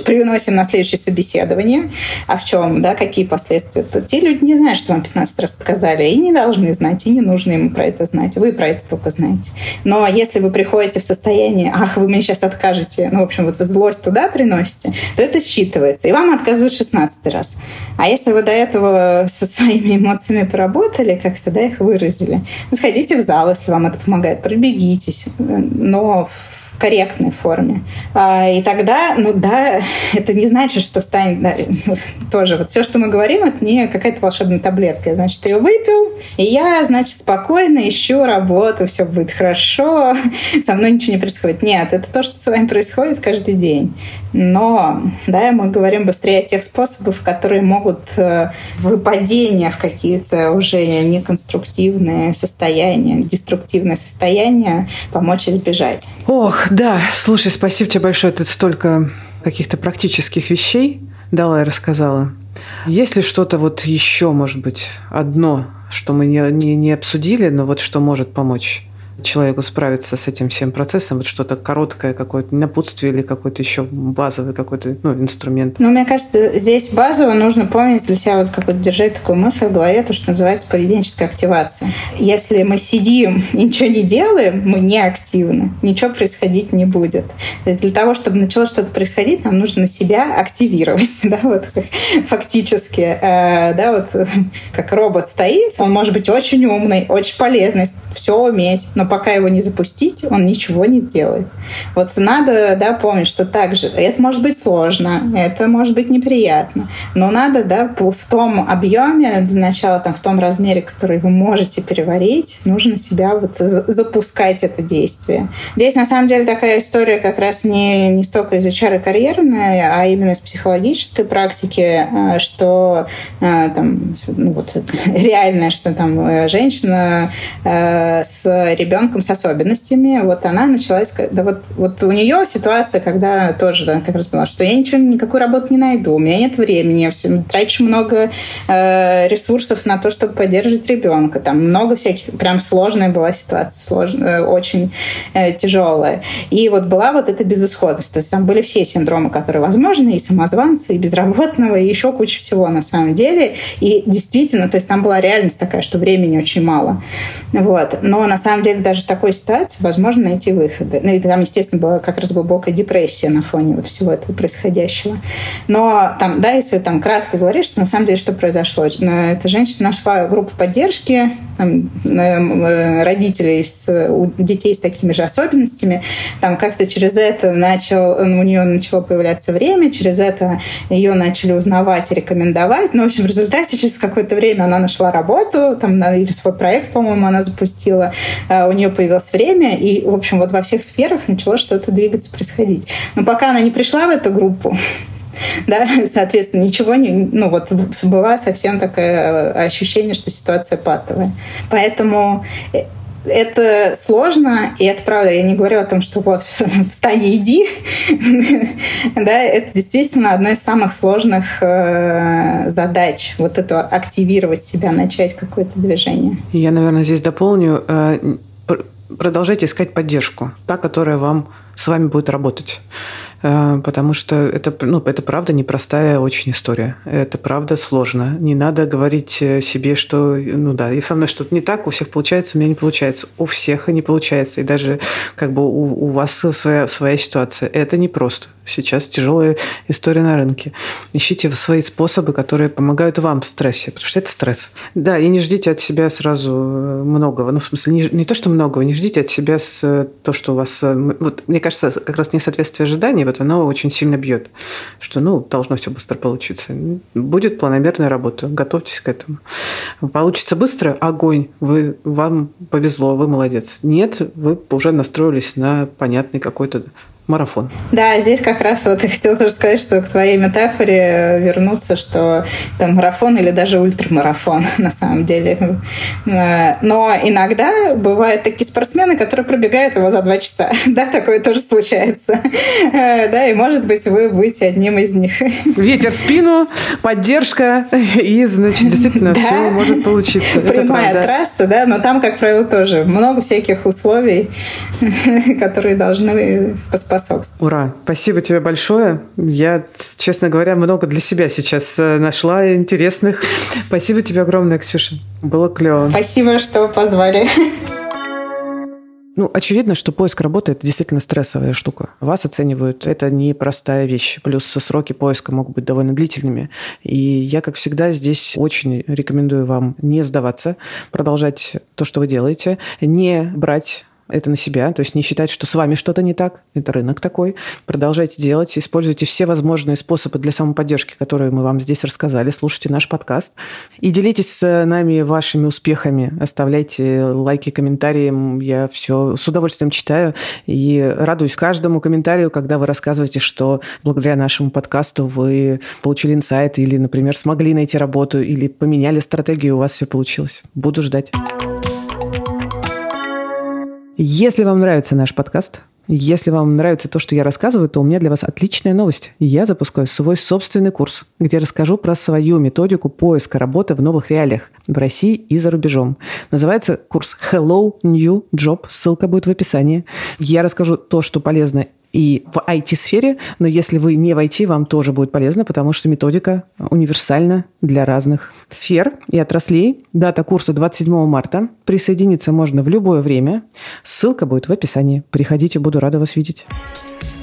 привносим на следующее собеседование, а в чем, да, какие последствия. То те люди не знают, что вам 15 раз сказали, и не должны знать, и не нужно им про это знать. Вы про это только знаете. Но если вы приходите в состояние, ах, вы мне сейчас откажете, ну, в общем, вот вы злость туда приносите, то это считывается, и вам отказывают 16 раз. А если вы до этого со своими эмоциями поработали, как-то, да, их выразили, ну, сходите в зал, если вам это помогает, пробегитесь, но в корректной форме. И тогда, ну да, это не значит, что станет... Да, тоже вот все, что мы говорим, это не какая-то волшебная таблетка. Значит, ты ее выпил, и я, значит, спокойно ищу работу, все будет хорошо, со мной ничего не происходит. Нет, это то, что с вами происходит каждый день. Но, да, мы говорим быстрее о тех способах, которые могут выпадение в какие-то уже неконструктивные состояния, деструктивные состояния помочь избежать. Ох, да, слушай, спасибо тебе большое. Ты столько каких-то практических вещей дала и рассказала. Есть ли что-то вот еще, может быть, одно, что мы не обсудили, но вот что может помочь человеку справиться с этим всем процессом? Вот что-то короткое, какое-то напутствие или какой-то еще базовый какой-то, ну, инструмент? Ну, мне кажется, здесь базово нужно помнить для себя, вот какой-то держать такую мысль в голове, то, что называется поведенческая активация. Если мы сидим и ничего не делаем, мы не активны, ничего происходить не будет. То есть для того, чтобы начало что-то происходить, нам нужно себя активировать, да, вот фактически, да, вот как робот стоит, он может быть очень умный, очень полезный, все уметь, но но пока его не запустить, он ничего не сделает. Вот надо, да, помнить, что также это может быть сложно, это может быть неприятно, но надо, да, в том объеме, для начала там, в том размере, который вы можете переварить, нужно себя вот запускать это действие. Здесь на самом деле такая история как раз не столько из HR карьерной, а именно из психологической практики, что там, ну, вот, реально, что там женщина с ребенком с особенностями, вот она начала искать, да, вот у нее ситуация, когда тоже, да, как раз поняла, что я никакую работу не найду, у меня нет времени, я все трачу много ресурсов на то, чтобы поддерживать ребенка, там много всяких, прям сложная была ситуация, сложная, очень тяжелая, и вот была вот эта безысходность, то есть там были все синдромы, которые возможны, и самозванцы, и безработного, и еще куча всего на самом деле, и действительно, то есть там была реальность такая, что времени очень мало, вот, но на самом деле даже в такой ситуации возможно найти выходы, ну и там, естественно, была как раз глубокая депрессия на фоне вот всего этого происходящего, но там, да, если там кратко говоришь, что на самом деле что произошло, эта женщина нашла группу поддержки там, родителей у детей с такими же особенностями, там как-то через это у нее начало появляться время, через это ее начали узнавать и рекомендовать, но в общем в результате через какое-то время она нашла работу, там или свой проект, по-моему, она запустила, у нее появилось время, и в общем вот во всех сферах начало что-то двигаться, происходить. Но пока она не пришла в эту группу, да, соответственно, ничего не... Ну, вот было совсем такое ощущение, что ситуация патовая. Поэтому... Это сложно, и это правда. Я не говорю о том, что вот встань и иди. Да, это действительно одна из самых сложных задач. Вот это активировать себя, начать какое-то движение. Я, наверное, здесь дополню. Продолжайте искать поддержку, та, которая с вами будет работать. Потому что это правда непростая очень история. Это правда сложно. Не надо говорить себе, что и со мной что-то не так, у всех получается, у меня не получается. У всех и не получается. И даже как бы у вас своя ситуация. Это непросто. Сейчас тяжелая история на рынке. Ищите свои способы, которые помогают вам в стрессе, потому что это стресс. Да, и не ждите от себя сразу многого. Ну, в смысле, не то, что многого, не ждите от себя то, что у вас... Вот, мне кажется, как раз несоответствие ожиданий, вот оно очень сильно бьет, что, должно все быстро получиться. Будет планомерная работа, готовьтесь к этому. Получится быстро – огонь, вам повезло, вы молодец. Нет, вы уже настроились на понятный какой-то марафон. Да, здесь как раз вот я хотела тоже сказать, что к твоей метафоре вернуться, что там марафон или даже ультрамарафон на самом деле. Но иногда бывают такие спортсмены, которые пробегают его за 2 часа. Да, такое тоже случается. Да, и может быть вы будете одним из них. Ветер в спину, поддержка, и, значит, действительно все может получиться. Прямая трасса, да, но там, как правило, тоже много всяких условий, которые должны поспорить. Ура! Спасибо тебе большое. Я, честно говоря, много для себя сейчас нашла интересных. Спасибо тебе огромное, Ксюша. Было клево. Спасибо, что позвали. Очевидно, что поиск работы – это действительно стрессовая штука. Вас оценивают, это непростая вещь. Плюс сроки поиска могут быть довольно длительными. И я, как всегда, здесь очень рекомендую вам не сдаваться, продолжать то, что вы делаете, не брать это на себя, то есть не считать, что с вами что-то не так, это рынок такой. Продолжайте делать, используйте все возможные способы для самоподдержки, которые мы вам здесь рассказали, слушайте наш подкаст и делитесь с нами вашими успехами, оставляйте лайки, комментарии, я все с удовольствием читаю и радуюсь каждому комментарию, когда вы рассказываете, что благодаря нашему подкасту вы получили инсайт или, например, смогли найти работу или поменяли стратегию, у вас все получилось. Буду ждать. Если вам нравится наш подкаст, если вам нравится то, что я рассказываю, то у меня для вас отличная новость. Я запускаю свой собственный курс, где расскажу про свою методику поиска работы в новых реалиях в России и за рубежом. Называется курс Hello New Job, ссылка будет в описании. Я расскажу то, что полезно и в IT-сфере, но если вы не в IT, вам тоже будет полезно, потому что методика универсальна для разных сфер и отраслей. Дата курса 27 марта. Присоединиться можно в любое время. Ссылка будет в описании. Приходите, буду рада вас видеть.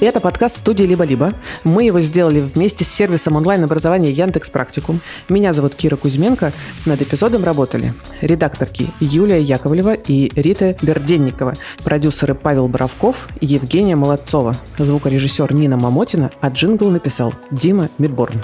Это подкаст студии «Либо-либо». Мы его сделали вместе с сервисом онлайн-образования «Яндекс.Практикум». Меня зовут Кира Кузьменко. Над эпизодом работали редакторки Юлия Яковлева и Рита Берденникова, продюсеры Павел Боровков и Евгения Молодцова, звукорежиссер Нина Мамотина, а джингл написал Дима Мидборн.